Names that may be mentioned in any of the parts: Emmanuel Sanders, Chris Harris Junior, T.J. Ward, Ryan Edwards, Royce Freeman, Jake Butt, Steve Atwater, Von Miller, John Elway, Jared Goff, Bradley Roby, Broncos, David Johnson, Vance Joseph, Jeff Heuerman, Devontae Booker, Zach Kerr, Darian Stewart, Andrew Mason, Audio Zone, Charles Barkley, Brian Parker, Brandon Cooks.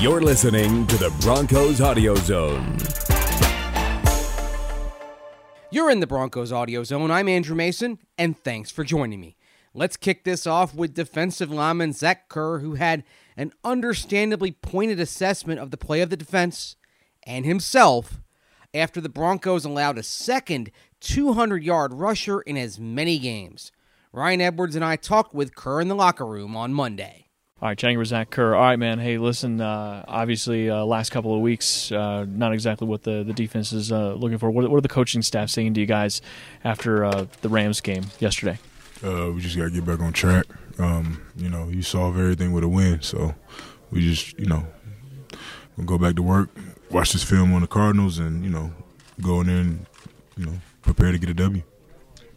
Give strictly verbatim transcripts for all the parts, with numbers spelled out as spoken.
You're listening to the Broncos Audio Zone. You're in the Broncos Audio Zone. I'm Andrew Mason, and thanks for joining me. Let's kick this off with defensive lineman Zach Kerr, who had an understandably pointed assessment of the play of the defense and himself after the Broncos allowed a second two hundred yard rusher in as many games. Ryan Edwards and I talked with Kerr in the locker room on Monday. All right, chatting with Zach Kerr. All right, man, hey, listen, uh, obviously uh, last couple of weeks, uh, not exactly what the, the defense is uh, looking for. What, what are the coaching staff saying to you guys after uh, the Rams game yesterday? Uh, we just got to get back on track. Um, you know, you solve everything with a win, so we just, you know, we'll go back to work, watch this film on the Cardinals, and, you know, go in there and, you know, prepare to get a W.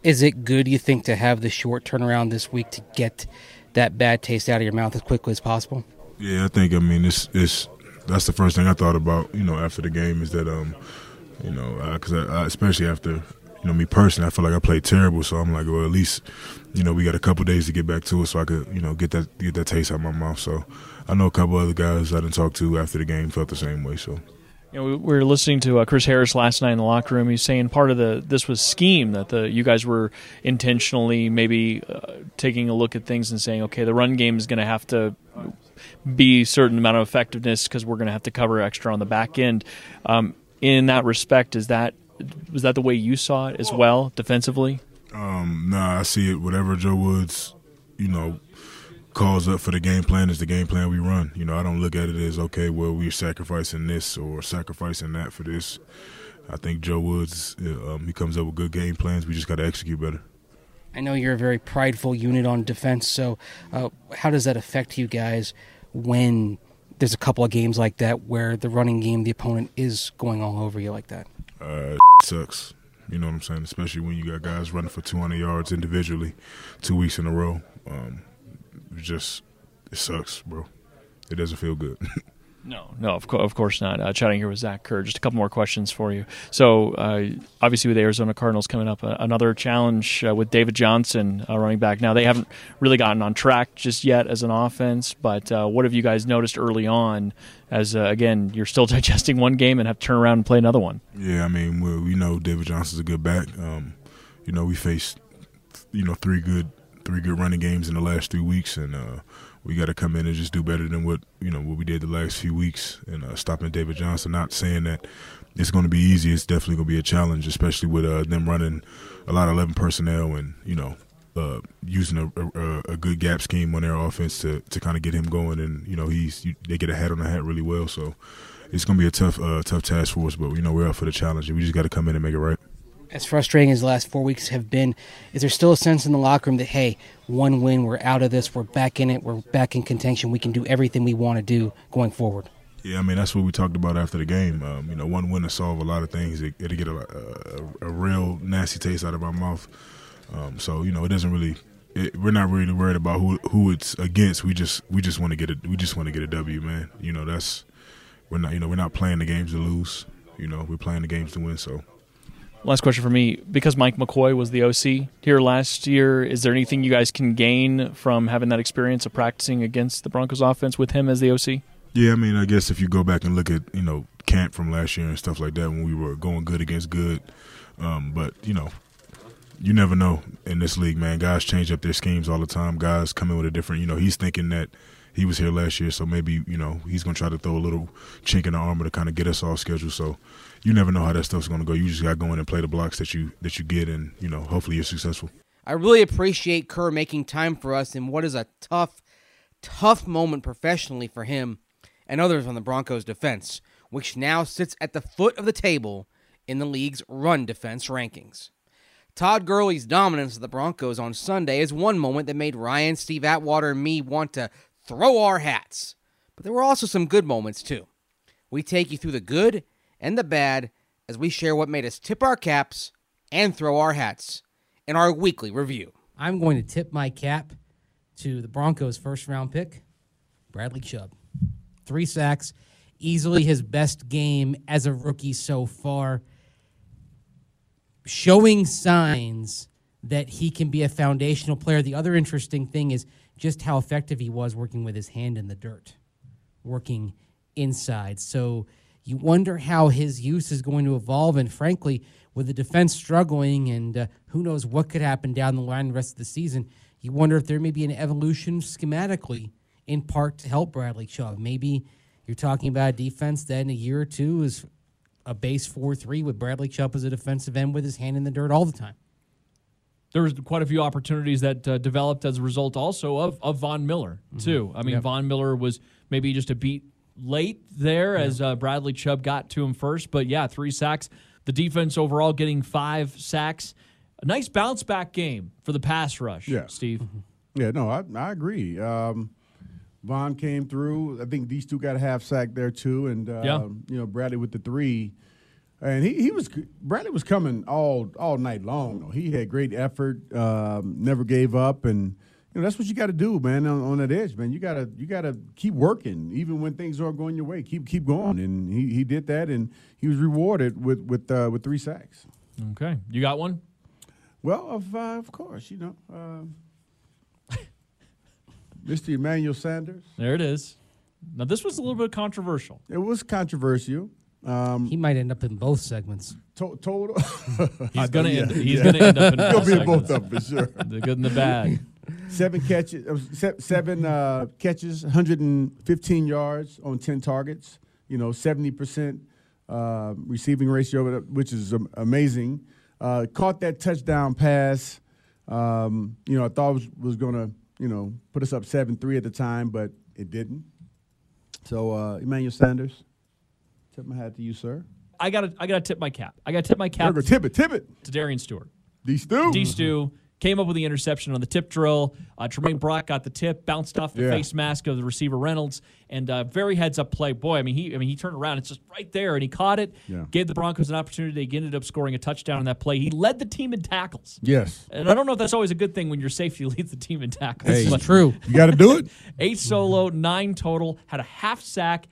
Is it good, you think, to have the short turnaround this week to get that bad taste out of your mouth as quickly as possible? Yeah, I think, I mean, it's, it's, that's the first thing I thought about, you know, after the game is that, um, you know, because I, I, I, especially after, you know, me personally, I feel like I played terrible. So I'm like, well, at least, you know, we got a couple days to get back to it so I could, you know, get that get that taste out of my mouth. So I know a couple other guys I didn't talk to after the game felt the same way, so. You know, we were listening to uh, Chris Harris last night in the locker room. He's saying part of the this was scheme, that the you guys were intentionally maybe uh, taking a look at things and saying, okay, the run game is going to have to be a certain amount of effectiveness because we're going to have to cover extra on the back end. Um, in that respect, is that was that the way you saw it as well defensively? Um, nah, I see it. Whatever Joe Woods, you know, calls up for the game plan is the game plan we run. You know, I don't look at it as, okay, well, we're sacrificing this or sacrificing that for this. I think Joe Woods, um, he comes up with good game plans. We just got to execute better. I know you're a very prideful unit on defense, so uh, how does that affect you guys when there's a couple of games like that where the running game, the opponent is going all over you like that? Uh, sucks. You know what I'm saying? Especially when you got guys running for two hundred yards individually two weeks in a row. Um, just it sucks, bro. It doesn't feel good. no, no, of, co- of course not. Uh, chatting here with Zach Kerr. Just a couple more questions for you. So, uh, obviously with the Arizona Cardinals coming up, uh, another challenge uh, with David Johnson uh, running back. Now, they haven't really gotten on track just yet as an offense, but uh, what have you guys noticed early on as, uh, again, you're still digesting one game and have to turn around and play another one? Yeah, I mean, we, we know David Johnson's a good back. Um, you know, we faced, you know, three good three good running games in the last three weeks, and uh, we got to come in and just do better than what you know what we did the last few weeks. And uh, stopping David Johnson, not saying that it's going to be easy. It's definitely going to be a challenge, especially with uh, them running a lot of eleven personnel and you know uh, using a, a, a good gap scheme on their offense to to kind of get him going. And you know he's you, they get a hat on the hat really well. So it's going to be a tough uh, tough task for us, but you know we're up for the challenge, and we just got to come in and make it right. As frustrating as the last four weeks have been, is there still a sense in the locker room that, hey, one win, we're out of this, we're back in it, we're back in contention, we can do everything we want to do going forward? Yeah, I mean, that's what we talked about after the game. Um, you know, one win to solve a lot of things. It, it'll get a, a, a real nasty taste out of my mouth. Um, so, you know, it doesn't really it, – we're not really worried about who who it's against. We just we just want to get a we just want to get a W, man. You know, that's we're not you know we're not playing the games to lose. You know, we're playing the games to win. So. Last question for me, because Mike McCoy was the O C here last year, is there anything you guys can gain from having that experience of practicing against the Broncos offense with him as the O C? Yeah, I mean, I guess if you go back and look at, you know, camp from last year and stuff like that when we were going good against good, um, but, you know, you never know in this league, man. Guys change up their schemes all the time. Guys come in with a different, you know, he's thinking that he was here last year, so maybe, you know, he's going to try to throw a little chink in the armor to kind of get us off schedule, so you never know how that stuff's going to go. You just got to go in and play the blocks that you that you get, and, you know, hopefully you're successful. I really appreciate Kerr making time for us in what is a tough, tough moment professionally for him and others on the Broncos' defense, which now sits at the foot of the table in the league's run defense rankings. Todd Gurley's dominance of the Broncos on Sunday is one moment that made Ryan, Steve Atwater, and me want to throw our hats. But there were also some good moments, too. We take you through the good and the bad as we share what made us tip our caps and throw our hats in our weekly review. I'm going to tip my cap to the Broncos' first-round pick, Bradley Chubb. Three sacks, easily his best game as a rookie so far, showing signs that he can be a foundational player. The other interesting thing is just how effective he was working with his hand in the dirt, working inside. So you wonder how his use is going to evolve. And frankly, with the defense struggling and uh, who knows what could happen down the line the rest of the season, you wonder if there may be an evolution schematically in part to help Bradley Chubb. Maybe you're talking about a defense that in a year or two is a base four three with Bradley Chubb as a defensive end with his hand in the dirt all the time. There was quite a few opportunities that uh, developed as a result also of, of Von Miller, too. Mm-hmm. I mean, yep. Von Miller was maybe just a beat late there yeah. as uh, Bradley Chubb got to him first. But, yeah, three sacks. The defense overall getting five sacks. A nice bounce-back game for the pass rush, yeah. Steve. Mm-hmm. Yeah, no, I, I agree. Um, Von came through. I think these two got a half sack there, too. And, uh, yeah. you know, Bradley with the three. And he, he was Bradley was coming all all night long. He had great effort, um, never gave up, and you know that's what you got to do, man. On, on that edge, man, you gotta you gotta keep working, even when things aren't going your way. Keep keep going, and he, he did that, and he was rewarded with with uh, with three sacks. Okay, you got one? Well, of uh, of course, you know, uh, Mister Emmanuel Sanders. There it is. Now this was a little bit controversial. It was controversial. Um, he might end up in both segments. To- total. he's gonna yeah, end. He's yeah. gonna end up in both. He'll be in both of them for sure. The good and the bad. Seven catches. Uh, seven uh, catches. one hundred fifteen yards on ten targets. You know, seventy percent uh, receiving ratio, which is um, amazing. Uh, caught that touchdown pass. Um, you know, I thought it was, was gonna you know put us up seven three at the time, but it didn't. So uh, Emmanuel Sanders. Tip my hat to you, sir. I gotta, I gotta tip my cap. I gotta tip my cap. Tip it, tip it to Darian Stewart. D Stew. D Stew came up with the interception on the tip drill. Uh, Tramaine Brock got the tip, bounced off the yeah. face mask of the receiver Reynolds, and uh, very heads up play. Boy, I mean he, I mean he turned around. It's just right there, and he caught it. Yeah. Gave the Broncos an opportunity. They ended up scoring a touchdown on that play. He led the team in tackles. Yes. And I don't know if that's always a good thing when your safety leads the team in tackles. Hey, but true. You got to do it. Eight solo, nine total. Had a half sack.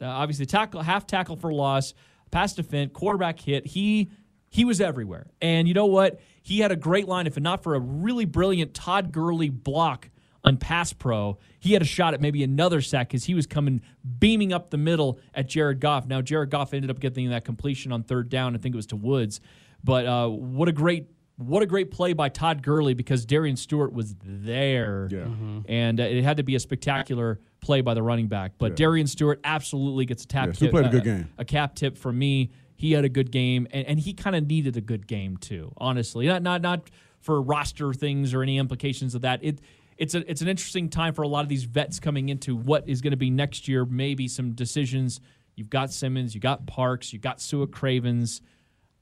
Uh, obviously, tackle, half tackle for loss, pass defense, quarterback hit. He he was everywhere. And you know what? He had a great line, if not for a really brilliant Todd Gurley block on pass pro. He had a shot at maybe another sack because he was coming, beaming up the middle at Jared Goff. Now, Jared Goff ended up getting that completion on third down. I think it was to Woods. But uh, what a great what a great play by Todd Gurley because Darian Stewart was there. Yeah. Mm-hmm. And uh, it had to be a spectacular play by the running back, but yeah. Darian Stewart absolutely gets a tap yeah, tip, played a, good game. A, a cap tip for me. He had a good game, and, and he kind of needed a good game too. Honestly, not not not for roster things or any implications of that. It it's a it's an interesting time for a lot of these vets coming into what is going to be next year. Maybe some decisions. You've got Simmons, you got Parks, you got Sua Cravens.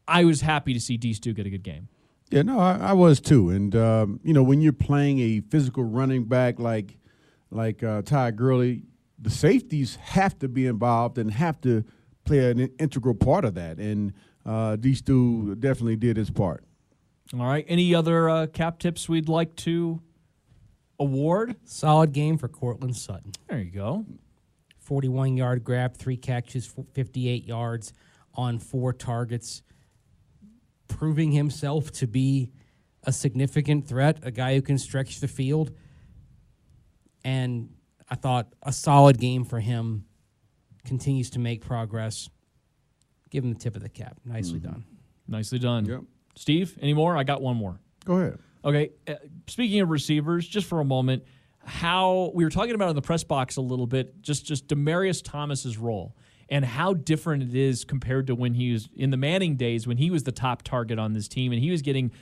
I was happy to see D. Stu get a good game. Yeah, no, I, I was too. And um, you know, when you're playing a physical running back like. Like uh, Ty Gurley, the safeties have to be involved and have to play an integral part of that. And uh, D. Stu definitely did his part. All right. Any other uh, cap tips we'd like to award? Solid game for Courtland Sutton. There you go. forty-one-yard grab, three catches, fifty-eight yards on four targets, proving himself to be a significant threat, a guy who can stretch the field. And I thought a solid game for him. Continues to make progress. Give him the tip of the cap. Nicely mm-hmm. done. Nicely done. Yep. Steve, any more? I got one more. Go ahead. Okay. Uh, speaking of receivers, just for a moment, how we were talking about in the press box a little bit, just, just Demarius Thomas's role and how different it is compared to when he was in the Manning days when he was the top target on this team and he was getting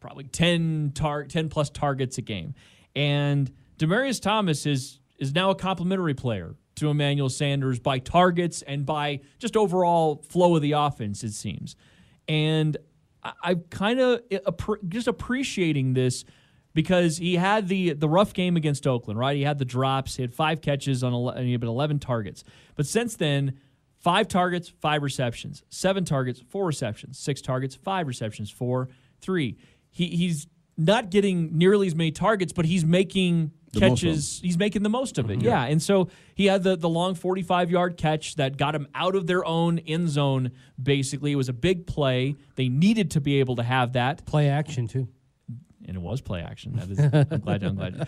probably ten, tar- ten plus targets a game. And Demarius Thomas is is now a complimentary player to Emmanuel Sanders by targets and by just overall flow of the offense, it seems. And I, I'm kind of just appreciating this because he had the the rough game against Oakland, right? He had the drops, he had five catches on eleven, he had eleven targets. But since then, five targets, five receptions, seven targets, four receptions, six targets, five receptions, four, three. He he's not getting nearly as many targets, but he's making the catches. He's making the most of it. Mm-hmm. Yeah. And so he had the, the long forty-five-yard catch that got him out of their own end zone, basically. It was a big play. They needed to be able to have that. Play action, too. and it was play action. That is, I'm glad. I'm glad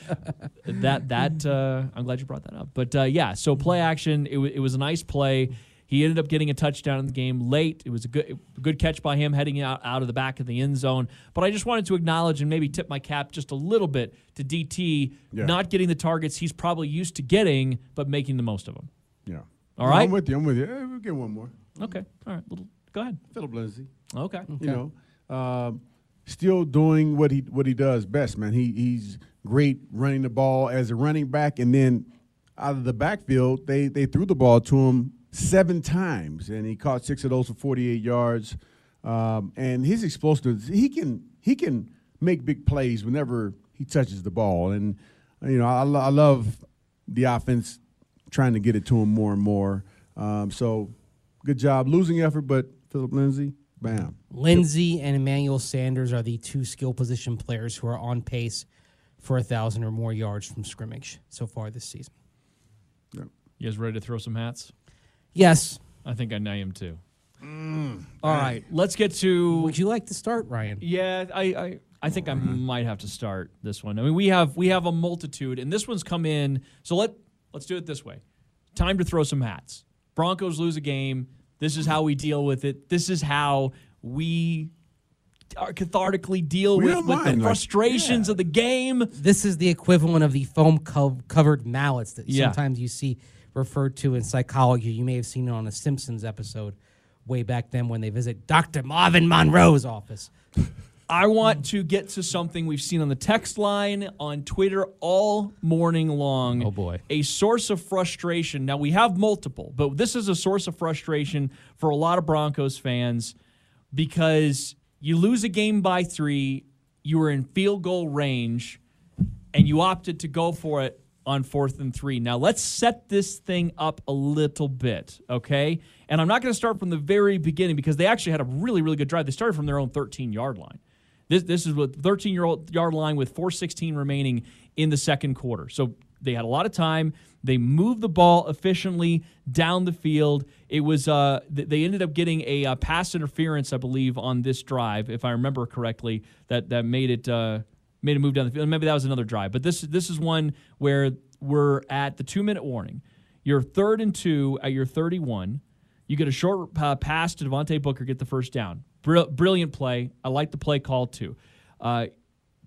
that that uh, I'm glad you brought that up. But uh, yeah, so play action. It w- it was a nice play. He ended up getting a touchdown in the game late. It was a good a good catch by him heading out, out of the back of the end zone. But I just wanted to acknowledge and maybe tip my cap just a little bit to D T, yeah. not getting the targets he's probably used to getting, but making the most of them. Yeah. All no, right? I'm with you. I'm with you. Hey, we'll get one more. Okay. All right. Little, go ahead. Phillip Lindsay. Okay. okay. You know, um, still doing what he what he does best, man. He He's great running the ball as a running back. And then out of the backfield, they, they threw the ball to him seven times, and he caught six of those for forty-eight yards. Um, and his explosiveness, he can he can make big plays whenever he touches the ball. And, you know, I, I love the offense trying to get it to him more and more. Um, so good job. Losing effort, but Phillip Lindsay, bam. Lindsay and Emmanuel Sanders are the two skill position players who are on pace for one thousand or more yards from scrimmage so far this season. Yep. You guys ready to throw some hats? Yes. I think I know him too. Mm, All right. right, let's get to... Would you like to start, Ryan? Yeah, I I, I think I might have to start this one. I mean, we have we have a multitude, and this one's come in. So let, let's do it this way. Time to throw some hats. Broncos lose a game. This is how we deal with it. This is how we... Are cathartically deal we with, with the frustrations yeah. of the game. This is the equivalent of the foam-covered mallets that yeah. sometimes you see referred to in psychology. You may have seen it on a Simpsons episode way back then when they visit Doctor Marvin Monroe's office. I want to get to something we've seen on the text line, on Twitter all morning long. Oh, boy. A source of frustration. Now, we have multiple, but this is a source of frustration for a lot of Broncos fans because... You lose a game by three, you were in field goal range, and you opted to go for it on fourth and three. Now, let's set this thing up a little bit, okay? And I'm not going to start from the very beginning because they actually had a really, really good drive. They started from their own thirteen-yard line. This this is with thirteen-yard line with four sixteen remaining in the second quarter. So they had a lot of time. They moved the ball efficiently down the field. It was uh, th- they ended up getting a uh, pass interference, I believe, on this drive, if I remember correctly, that that made it uh, made it move down the field. Maybe that was another drive, but this this is one where we're at the two minute warning. You're third and two at your thirty-one. You get a short uh, pass to Devontae Booker, get the first down. Br- brilliant play. I like the play call too. Uh,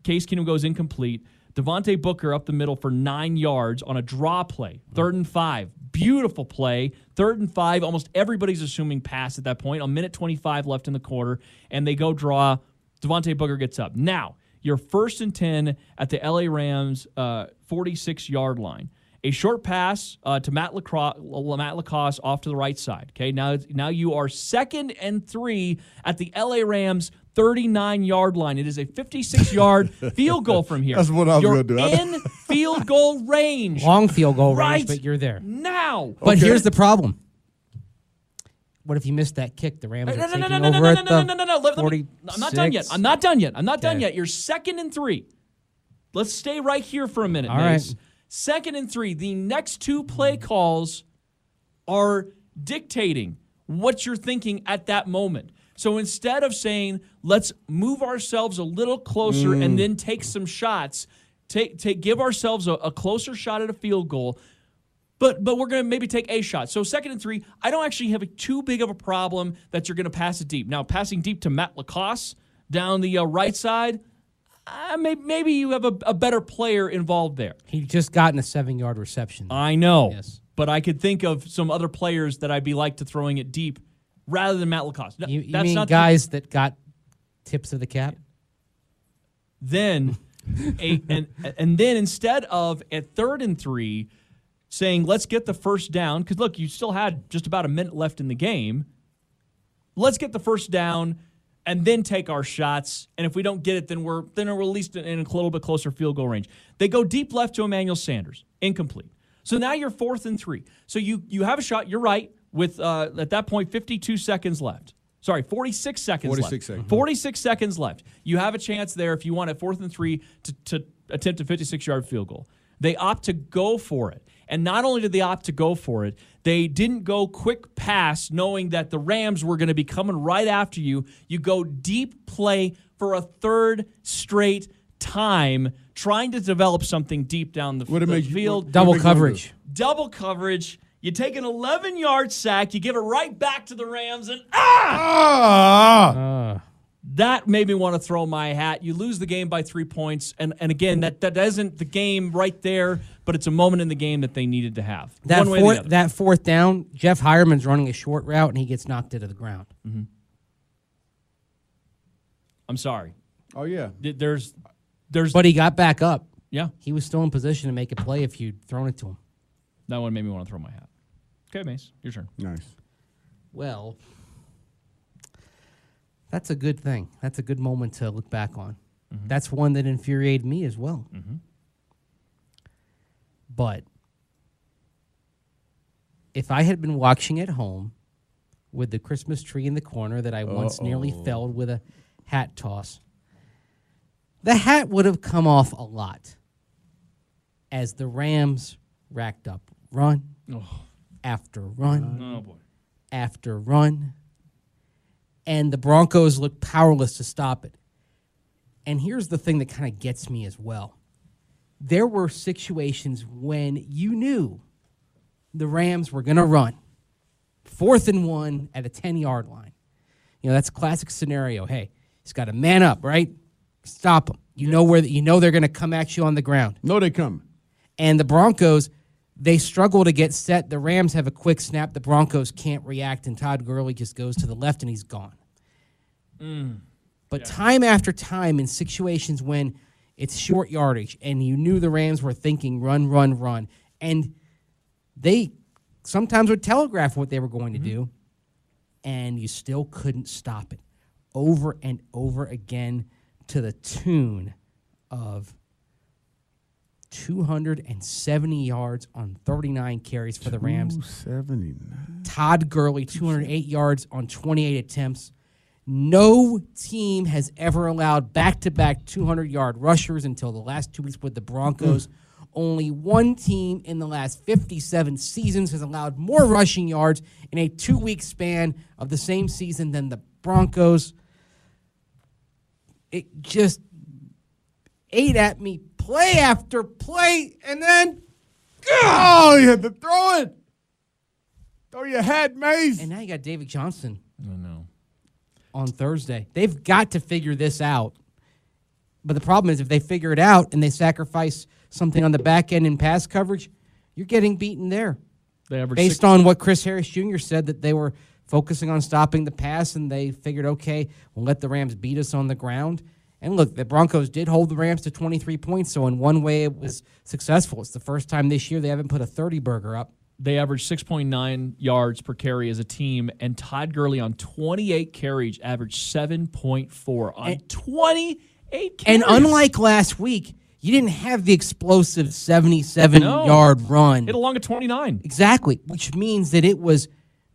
Case Keenum goes incomplete. Devontae Booker up the middle for nine yards on a draw play, third and five. Beautiful play, third and five. Almost everybody's assuming pass at that point. A minute twenty-five left in the quarter, and they go draw. Devontae Booker gets up. Now, you're first and ten at the L A Rams uh, forty-six-yard line. A short pass uh, to Matt LaCosse, Matt LaCosse off to the right side. Okay, now, now you are second and three at the L A Rams thirty-nine-yard line. It is a fifty-six-yard field goal from here. That's what I was going to do. You're in field goal range. Long field goal right range, but you're there. Now. But okay. Here's the problem. What if you missed that kick? The Rams are no, no, taking no, no, over no, no, at no, the no, no, no, no. forty-six. I'm not done yet. I'm not done yet. I'm not okay. done yet. You're second and three. Let's stay right here for a minute, All Mace. Right. Second and three. The next two play calls are dictating what you're thinking at that moment. So instead of saying, let's move ourselves a little closer mm. and then take some shots, take, take, give ourselves a, a closer shot at a field goal, but but we're going to maybe take a shot. So second and three, I don't actually have a, too big of a problem that you're going to pass it deep. Now, passing deep to Matt LaCosse down the uh, right side, uh, maybe, maybe you have a, a better player involved there. He just gotten a seven-yard reception. I know, yes. But I could think of some other players that I'd be like to throwing it deep. Rather than Matt LaCosse. No, you you that's mean not guys the, that got tips of the cap? Then, a, and, and then instead of at third and three saying, let's get the first down, because, look, you still had just about a minute left in the game. Let's get the first down and then take our shots. And if we don't get it, then we're, then we're at least in a little bit closer field goal range. They go deep left to Emmanuel Sanders. Incomplete. So now you're fourth and three. So you, you have a shot. You're right. With, uh, at that point, fifty-two seconds left. Sorry, forty-six seconds forty-six left. Seconds. forty-six seconds left. You have a chance there if you want a fourth and three to, to attempt a fifty-six-yard field goal. They opt to go for it. And not only did they opt to go for it, they didn't go quick pass knowing that the Rams were going to be coming right after you. You go deep play for a third straight time trying to develop something deep down the, the make, field. What, double what coverage. Double coverage. You take an eleven-yard sack. You give it right back to the Rams, and ah! ah! ah. That made me want to throw my hat. You lose the game by three points, and, and again, that, that isn't the game right there, but it's a moment in the game that they needed to have. That One way fourth, or the other. That fourth down, Jeff Heuerman's running a short route, and he gets knocked into the ground. Mm-hmm. I'm sorry. Oh, yeah. There's, there's. But he got back up. Yeah. He was still in position to make a play if you'd thrown it to him. That one made me want to throw my hat. Okay, Mace, your turn. Nice. Well... That's a good thing. That's a good moment to look back on. Mm-hmm. That's one that infuriated me as well. Mm-hmm. But if I had been watching at home with the Christmas tree in the corner that I Uh-oh. once nearly felled with a hat toss, the hat would have come off a lot as the Rams racked up run oh. after run oh, boy. after run. And the Broncos look powerless to stop it. And here's the thing that kind of gets me as well. There were situations when you knew the Rams were going to run. Fourth and one at a ten-yard line. You know, that's a classic scenario. Hey, he's got to man up, right? Stop them. You know where the, you know they're going to come at you on the ground. No, they come. And the Broncos, they struggle to get set. The Rams have a quick snap. The Broncos can't react, and Todd Gurley just goes to the left, and he's gone. Mm, but yeah. time after time in situations when it's short yardage, and you knew the Rams were thinking run, run, run, and they sometimes would telegraph what they were going mm-hmm. to do, and you still couldn't stop it over and over again to the tune of two hundred seventy yards on thirty-nine carries for the Rams. two seventy-nine Todd Gurley, two hundred eight yards on twenty-eight attempts. No team has ever allowed back-to-back two hundred-yard rushers until the last two weeks with the Broncos. Mm. Only one team in the last fifty-seven seasons has allowed more rushing yards in a two-week span of the same season than the Broncos. It just ate at me. Play after play, and then, oh, you had to throw it. Throw your head, Mace. And now you got David Johnson. Oh, no. On Thursday. They've got to figure this out. But the problem is if they figure it out and they sacrifice something on the back end in pass coverage, you're getting beaten there. They average Based six- on what Chris Harris Junior said, that they were focusing on stopping the pass, and they figured, okay, we'll let the Rams beat us on the ground. And look, the Broncos did hold the Rams to twenty-three points, so in one way it was successful. It's the first time this year they haven't put a thirty-burger up. They averaged six point nine yards per carry as a team, and Todd Gurley on twenty-eight carries averaged seven point four on and, twenty-eight carries. And unlike last week, you didn't have the explosive seventy-seven-yard no. run. It along at twenty-nine. Exactly, which means that it was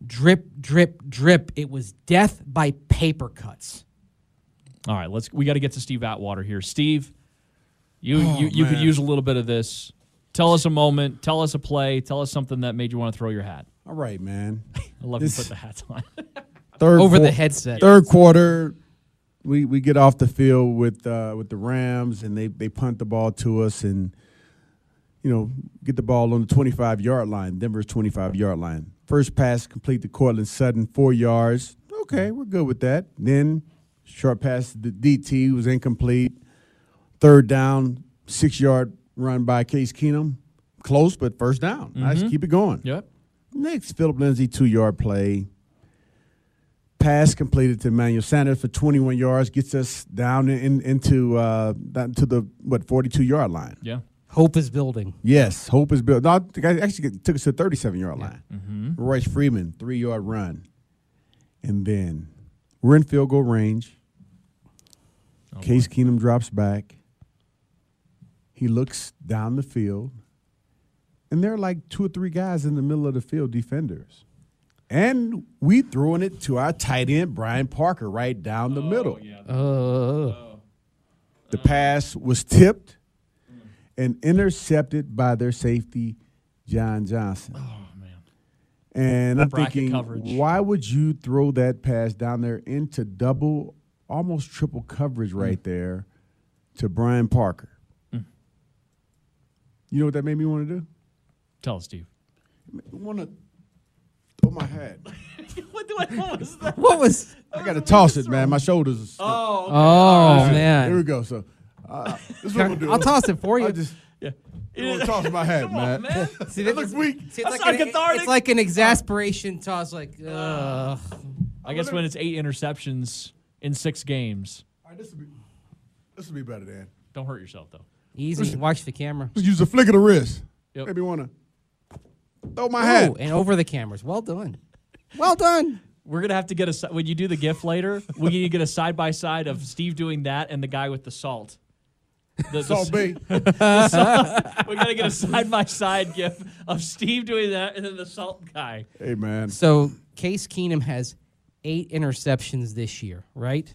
drip, drip, drip. It was death by paper cuts. All right, let's. We got to get to Steve Atwater here. Steve, you oh, you, you could use a little bit of this. Tell us a moment. Tell us a play. Tell us something that made you want to throw your hat. All right, man. I love this, to put the hats on. third over qu- the headset. Third quarter, we we get off the field with uh, with the Rams, and they they punt the ball to us, and you know get the ball on the twenty-five yard line, Denver's twenty-five yard line. First pass complete to Courtland Sutton, four yards. Okay, we're good with that. Then. Short pass to the D T was incomplete. Third down, six-yard run by Case Keenum. Close, but first down. Mm-hmm. Nice, keep it going. Yep. Next, Phillip Lindsay, two-yard play. Pass completed to Emmanuel Sanders for twenty-one yards. Gets us down in, into uh, down to the, what, forty-two-yard line. Yeah. Hope is building. Yes, hope is building. No, I think I actually took us to the thirty-seven-yard yeah. line. Mm-hmm. Royce Freeman, three-yard run. And then we're in field goal range. Oh Case boy. Keenum drops back. He looks down the field. And there are like two or three guys in the middle of the field, defenders. And we throwing it to our tight end, Brian Parker, right down the oh, middle. Yeah. Uh, oh. The pass was tipped and intercepted by their safety, John Johnson. Oh, man. And I'm thinking, coverage. Why would you throw that pass down there into double almost triple coverage right there to Brian Parker. Mm. You know what that made me want to do? Tell us, Steve. I want to throw my hat. What do I? What was that? What was? I got to toss it, man. My shoulders are stuck. Oh, okay. oh right. man. Here we go. So, uh, this is what I'm gonna do. I'll toss it for you. I just, yeah. You want to toss my hat, man. man. See, that looks weak. See, it's, like an, it's like an exasperation toss. Like, uh, uh, I guess when it's eight interceptions in six games. All right, this will be, this will be better, Dan. Don't hurt yourself, though. Easy. Let's, Watch the camera. Just use a flick of the wrist. Yep. Maybe want to. Throw my Ooh, hat. And over the cameras. Well done. Well done. We're going to have to get a... When you do the GIF later, we need to get a side-by-side of Steve doing that and the guy with the salt. The, salt the, B. The salt, we got to get a side-by-side GIF of Steve doing that and then the salt guy. Hey, man. So, Case Keenum has eight interceptions this year, right?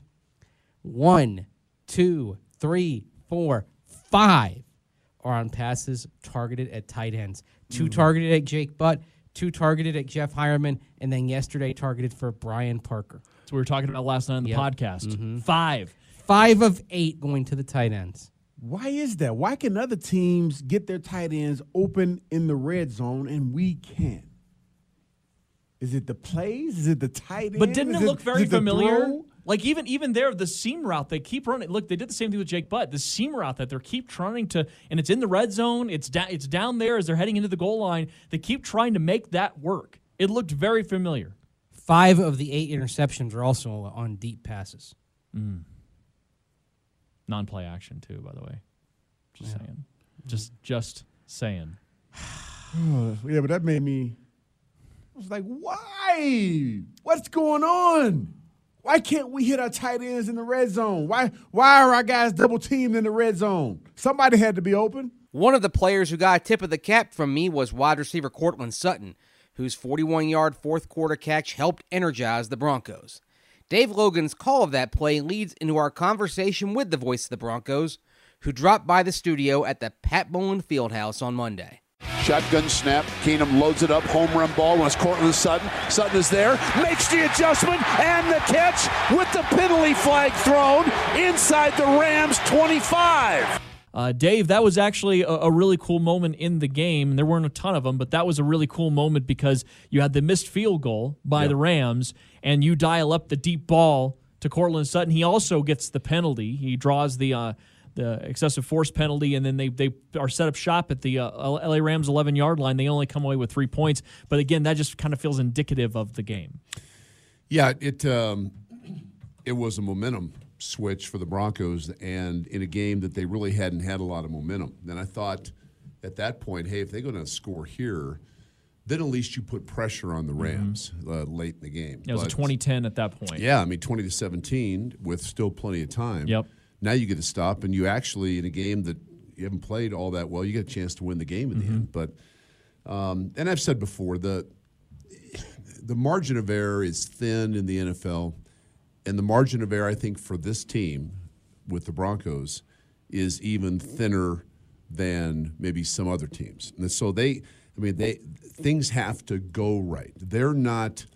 One, two, three, four, five are on passes targeted at tight ends. Two targeted at Jake Butt, two targeted at Jeff Heuerman, and then yesterday targeted for Brian Parker. So we were talking about last night on the yep. podcast. Mm-hmm. Five. Five of eight going to the tight ends. Why is that? Why can other teams get their tight ends open in the red zone and we can't? Is it the plays? Is it the tight end? But didn't it, it look very familiar? Like, even even there, the seam route, they keep running. Look, they did the same thing with Jake Butt. The seam route that they're keep trying to, and it's in the red zone. It's, da- it's down there as they're heading into the goal line. They keep trying to make that work. It looked very familiar. Five of the eight interceptions are also on deep passes. Mm. Non-play action, too, by the way. Just yeah. saying. Just, just saying. Yeah, but that made me, I was like, why? What's going on? Why can't we hit our tight ends in the red zone? Why why are our guys double-teamed in the red zone? Somebody had to be open. One of the players who got a tip of the cap from me was wide receiver Courtland Sutton, whose forty-one-yard fourth-quarter catch helped energize the Broncos. Dave Logan's call of that play leads into our conversation with the voice of the Broncos, who dropped by the studio at the Pat Bowlen Fieldhouse on Monday. Shotgun snap. Keenum loads it up. Home run ball. It's Courtland Sutton. Sutton is there. Makes the adjustment and the catch with the penalty flag thrown inside the Rams twenty-five. Uh, Dave, that was actually a, a really cool moment in the game. There weren't a ton of them, but that was a really cool moment because you had the missed field goal by yep. the Rams, and you dial up the deep ball to Courtland Sutton. He also gets the penalty. He draws the... Uh, the excessive force penalty, and then they, they are set up shop at the uh, L A Rams eleven-yard line. They only come away with three points. But, again, that just kind of feels indicative of the game. Yeah, it um, it was a momentum switch for the Broncos, and in a game that they really hadn't had a lot of momentum. And I thought at that point, hey, if they're going to score here, then at least you put pressure on the Rams mm-hmm. uh, late in the game. It was but, a twenty ten at that point. Yeah, I mean, twenty to seventeen with still plenty of time. Yep. Now you get a stop, and you actually, in a game that you haven't played all that well, you get a chance to win the game in mm-hmm. the end. But um, and I've said before, the the margin of error is thin in the N F L, and the margin of error, I think, for this team with the Broncos is even thinner than maybe some other teams. And so they, I mean, they things have to go right. They're not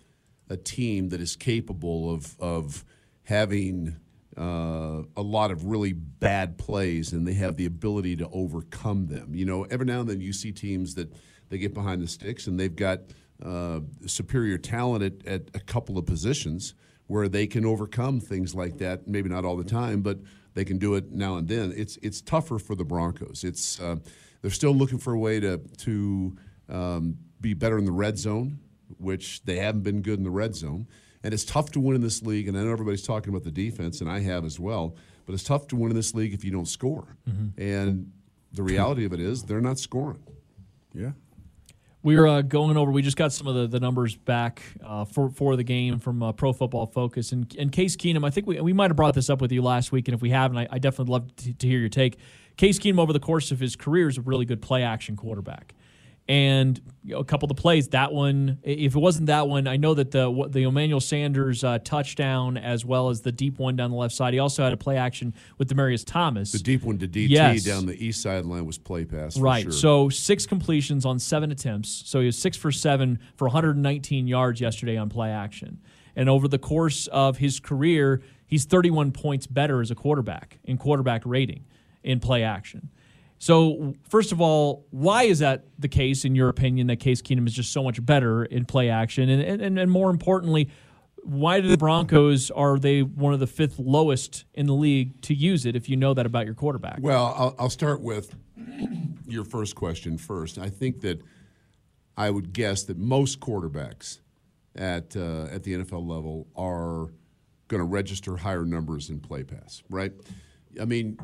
a team that is capable of of having – Uh, a lot of really bad plays, and they have the ability to overcome them. You know, every now and then you see teams that they get behind the sticks, and they've got uh, superior talent at, at a couple of positions where they can overcome things like that. Maybe not all the time, but they can do it now and then. It's it's tougher for the Broncos. It's uh, they're still looking for a way to to um, be better in the red zone, which they haven't been good in the red zone. And it's tough to win in this league, and I know everybody's talking about the defense, and I have as well, but it's tough to win in this league if you don't score. Mm-hmm. And the reality of it is they're not scoring. Yeah. We're uh, going over. We just got some of the, the numbers back uh, for, for the game from uh, Pro Football Focus. And, and Case Keenum, I think we we might have brought this up with you last week, and if we haven't, I, I definitely love to, to hear your take. Case Keenum, over the course of his career, is a really good play-action quarterback. And you know, a couple of the plays, that one, if it wasn't that one, I know that the the Emmanuel Sanders uh, touchdown as well as the deep one down the left side, he also had a play action with Demarius Thomas. The deep one to D T yes. down the east sideline was play pass for right, sure. So six completions on seven attempts. So he was six for seven for one hundred nineteen yards yesterday on play action. And over the course of his career, He's thirty-one points better as a quarterback in quarterback rating in play action. So, first of all, why is that the case, in your opinion, that Case Keenum is just so much better in play action? And and, and more importantly, why do the Broncos, are they one of the fifth lowest in the league to use it if you know that about your quarterback? Well, I'll, I'll start with your first question first. I think that I would guess that most quarterbacks at uh, at the N F L level are going to register higher numbers in play pass, right? I mean,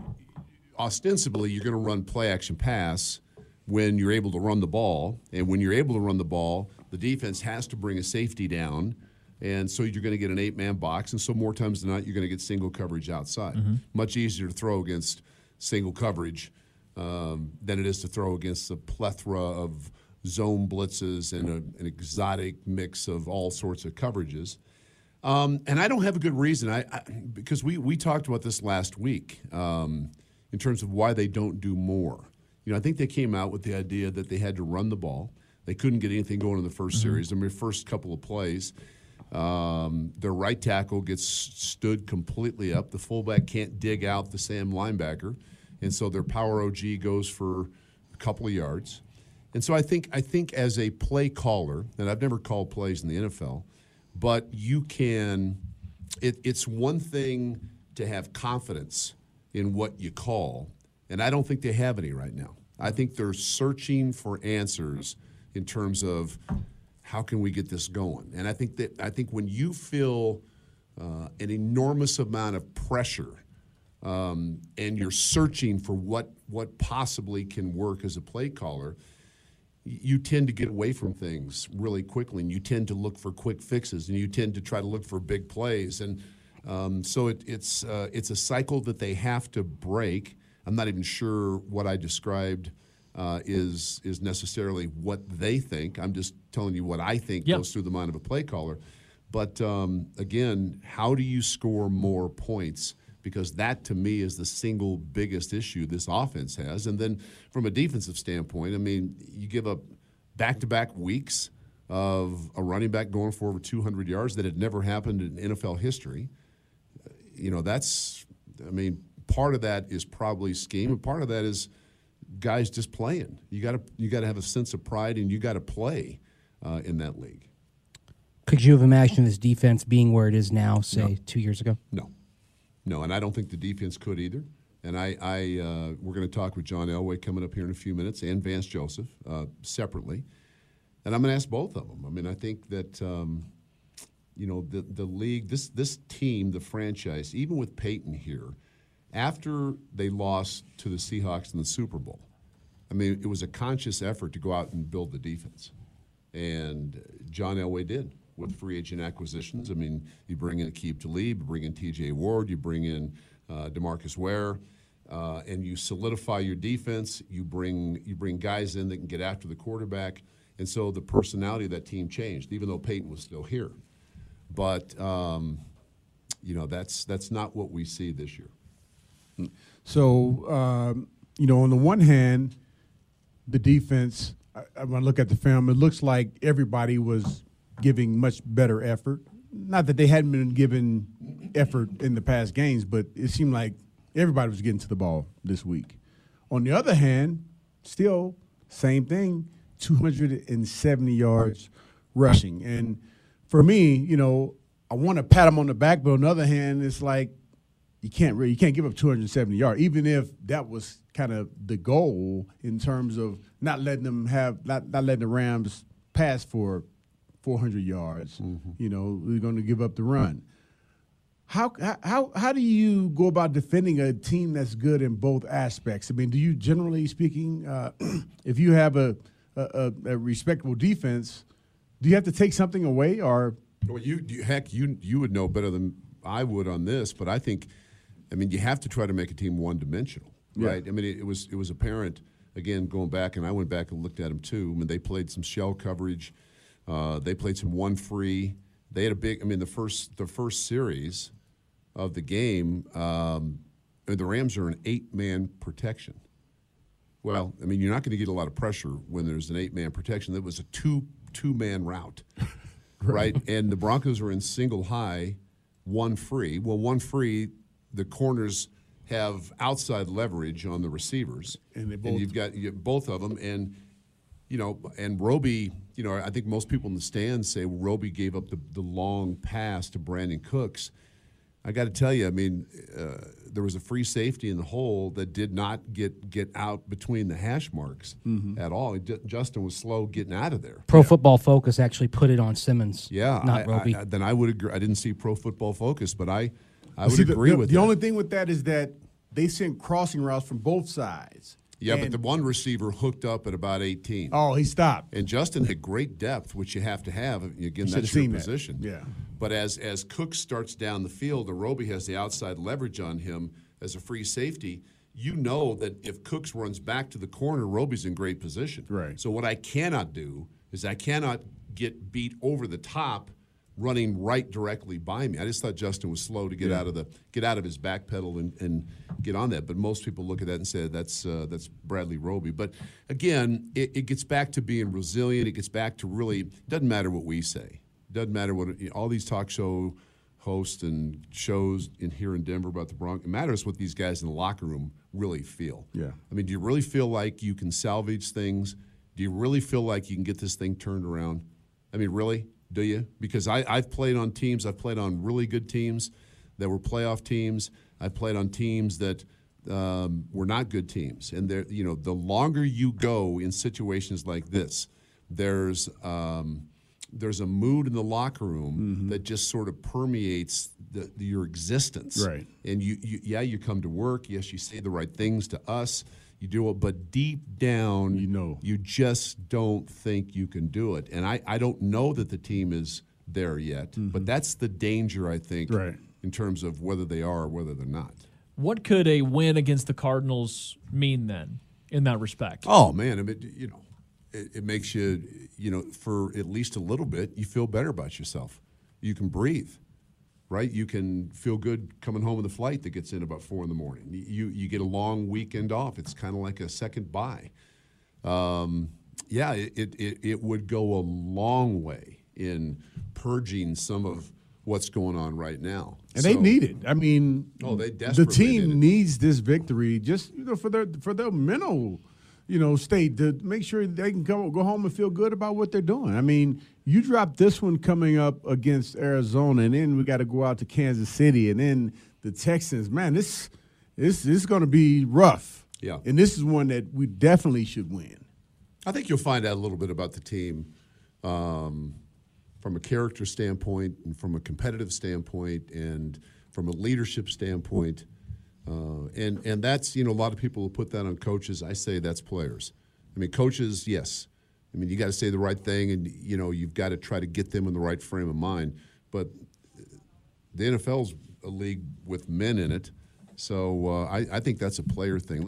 ostensibly, you're going to run play action pass when you're able to run the ball. And when you're able to run the ball, the defense has to bring a safety down. And so you're going to get an eight-man box. And so more times than not, you're going to get single coverage outside. Mm-hmm. Much easier to throw against single coverage um, than it is to throw against a plethora of zone blitzes and a, an exotic mix of all sorts of coverages. Um, and I don't have a good reason. I, I because we, we talked about this last week um, in terms of why they don't do more. You know, I think they came out with the idea that they had to run the ball. They couldn't get anything going in the first mm-hmm. series. I mean, first couple of plays, um, their right tackle gets stood completely up. The fullback can't dig out the Sam linebacker, and so their power O G goes for a couple of yards. And so I think I think as a play caller, and I've never called plays in the N F L, but you can it, – it's one thing to have confidence in what you call, and I don't think they have any right now. I think they're searching for answers in terms of how can we get this going. And I think that I think when you feel uh, an enormous amount of pressure um, and you're searching for what what possibly can work as a play caller – you tend to get away from things really quickly, and you tend to look for quick fixes, and you tend to try to look for big plays. And um, so it, it's uh, it's a cycle that they have to break. I'm not even sure what I described uh, is is necessarily what they think. I'm just telling you what I think yep. goes through the mind of a play caller. But, um, again, how do you score more points? Because that, to me, is the single biggest issue this offense has. And then from a defensive standpoint, I mean, you give up back-to-back weeks of a running back going for over two hundred yards that had never happened in N F L history. You know, that's – I mean, part of that is probably scheme, and part of that is guys just playing. You got to you got to have a sense of pride, and you got to play uh, in that league. Could you have imagined this defense being where it is now, say, no. two years ago? No. No, and I don't think the defense could either. And I, I uh, we're going to talk with John Elway coming up here in a few minutes, and Vance Joseph uh, separately. And I'm going to ask both of them. I mean, I think that, um, you know, the the league, this this team, the franchise, even with Peyton here, after they lost to the Seahawks in the Super Bowl, I mean, it was a conscious effort to go out and build the defense. And John Elway did. With free agent acquisitions, I mean, you bring in Aqib Talib, you bring in T J. Ward, you bring in uh, DeMarcus Ware, uh, and you solidify your defense. You bring you bring guys in that can get after the quarterback, and so the personality of that team changed, even though Peyton was still here. But um, you know, that's that's not what we see this year. So um, you know, on the one hand, the defense. I, when I look at the film, it looks like everybody was giving much better effort. Not that they hadn't been given effort in the past games, but it seemed like everybody was getting to the ball this week. On the other hand, still, same thing, two hundred seventy yards rushing. And for me, you know, I want to pat them on the back, but on the other hand, it's like you can't really, you can't give up two hundred seventy yards, even if that was kind of the goal in terms of not letting them have, not, not letting the Rams pass for four hundred yards, mm-hmm. you know, we're going to give up the run. How how how do you go about defending a team that's good in both aspects? I mean, do you, generally speaking, uh, if you have a, a, a respectable defense, do you have to take something away? Or well, you, you heck, you you would know better than I would on this, but I think, I mean, you have to try to make a team one-dimensional, yeah. right? I mean, it, it was it was apparent, again, going back, and I went back and looked at them too. I mean, they played some shell coverage. Uh, they played some one free. They had a big. I mean, the first the first series of the game, um, the Rams are an eight man protection. Well, I mean, you're not going to get a lot of pressure when there's an eight man protection. That was a two two man route, right? And the Broncos were in single high one free. Well, one free, the corners have outside leverage on the receivers, and, they both and you've got you, both of them. And you know, and Roby, you know, I think most people in the stands say well, Roby gave up the, the long pass to Brandon Cooks. I got to tell you, I mean, uh, there was a free safety in the hole that did not get, get out between the hash marks mm-hmm. at all. D- Justin was slow getting out of there. Pro yeah. Football Focus actually put it on Simmons, yeah, not I, Roby. I, I, then I would agree. I didn't see Pro Football Focus, but I, I would see, agree the, the, with the that. The only thing with that is that they sent crossing routes from both sides. Yeah, and but the one receiver hooked up at about eighteen. Oh, he stopped. And Justin had great depth, which you have to have. Again, you that's your position. That. Yeah. But as as Cook starts down the field, the Roby has the outside leverage on him as a free safety. You know that if Cooks runs back to the corner, Roby's in great position. Right. So what I cannot do is I cannot get beat over the top running right directly by me. I just thought Justin was slow to get yeah. out of the get out of his back pedal and, and get on that. But most people look at that and say that's uh, that's Bradley Roby. But again, it, it gets back to being resilient. It gets back to really doesn't matter what we say. Doesn't matter what you know, all these talk show hosts and shows in here in Denver about the Broncos. It matters what these guys in the locker room really feel. Yeah. I mean, do you really feel like you can salvage things? Do you really feel like you can get this thing turned around? I mean, really? Do you? Because I, I've played on teams. I've played on really good teams that were playoff teams. I played on teams that um, were not good teams. And there, you know, the longer you go in situations like this, there's um, there's a mood in the locker room mm-hmm. that just sort of permeates the, the, your existence. Right. And you, you, yeah, you come to work. Yes, you say the right things to us. You do it, but deep down, you know, you just don't think you can do it. And I, I don't know that the team is there yet, mm-hmm. but that's the danger, I think, right. in terms of whether they are or whether they're not. What could a win against the Cardinals mean then in that respect? Oh, man, I mean, you know, it, it makes you, you know, for at least a little bit, you feel better about yourself. You can breathe. Right, you can feel good coming home with a flight that gets in about four in the morning. You you get a long weekend off. It's kind of like a second bye. Um, yeah, it, it it would go a long way in purging some of what's going on right now. And so, they need it. I mean, oh, they desperately the team did needs this victory just you know for their for their mental you know state to make sure they can go go home and feel good about what they're doing. I mean. You drop this one coming up against Arizona, and then we got to go out to Kansas City, and then the Texans. Man, this, this, this is going to be rough. Yeah. And this is one that we definitely should win. I think you'll find out a little bit about the team um, from a character standpoint and from a competitive standpoint and from a leadership standpoint. Uh, and, and that's, you know, a lot of people will put that on coaches. I say that's players. I mean, coaches, yes. I mean, you got to say the right thing, and, you know, you've got to try to get them in the right frame of mind. But the N F L's a league with men in it, so uh, I, I think that's a player thing.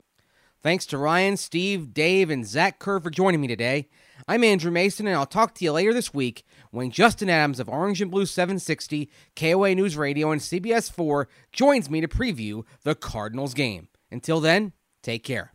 Thanks to Ryan, Steve, Dave, and Zach Kerr for joining me today. I'm Andrew Mason, and I'll talk to you later this week when Justin Adams of Orange and Blue seven sixty, K O A News Radio, and C B S four joins me to preview the Cardinals game. Until then, take care.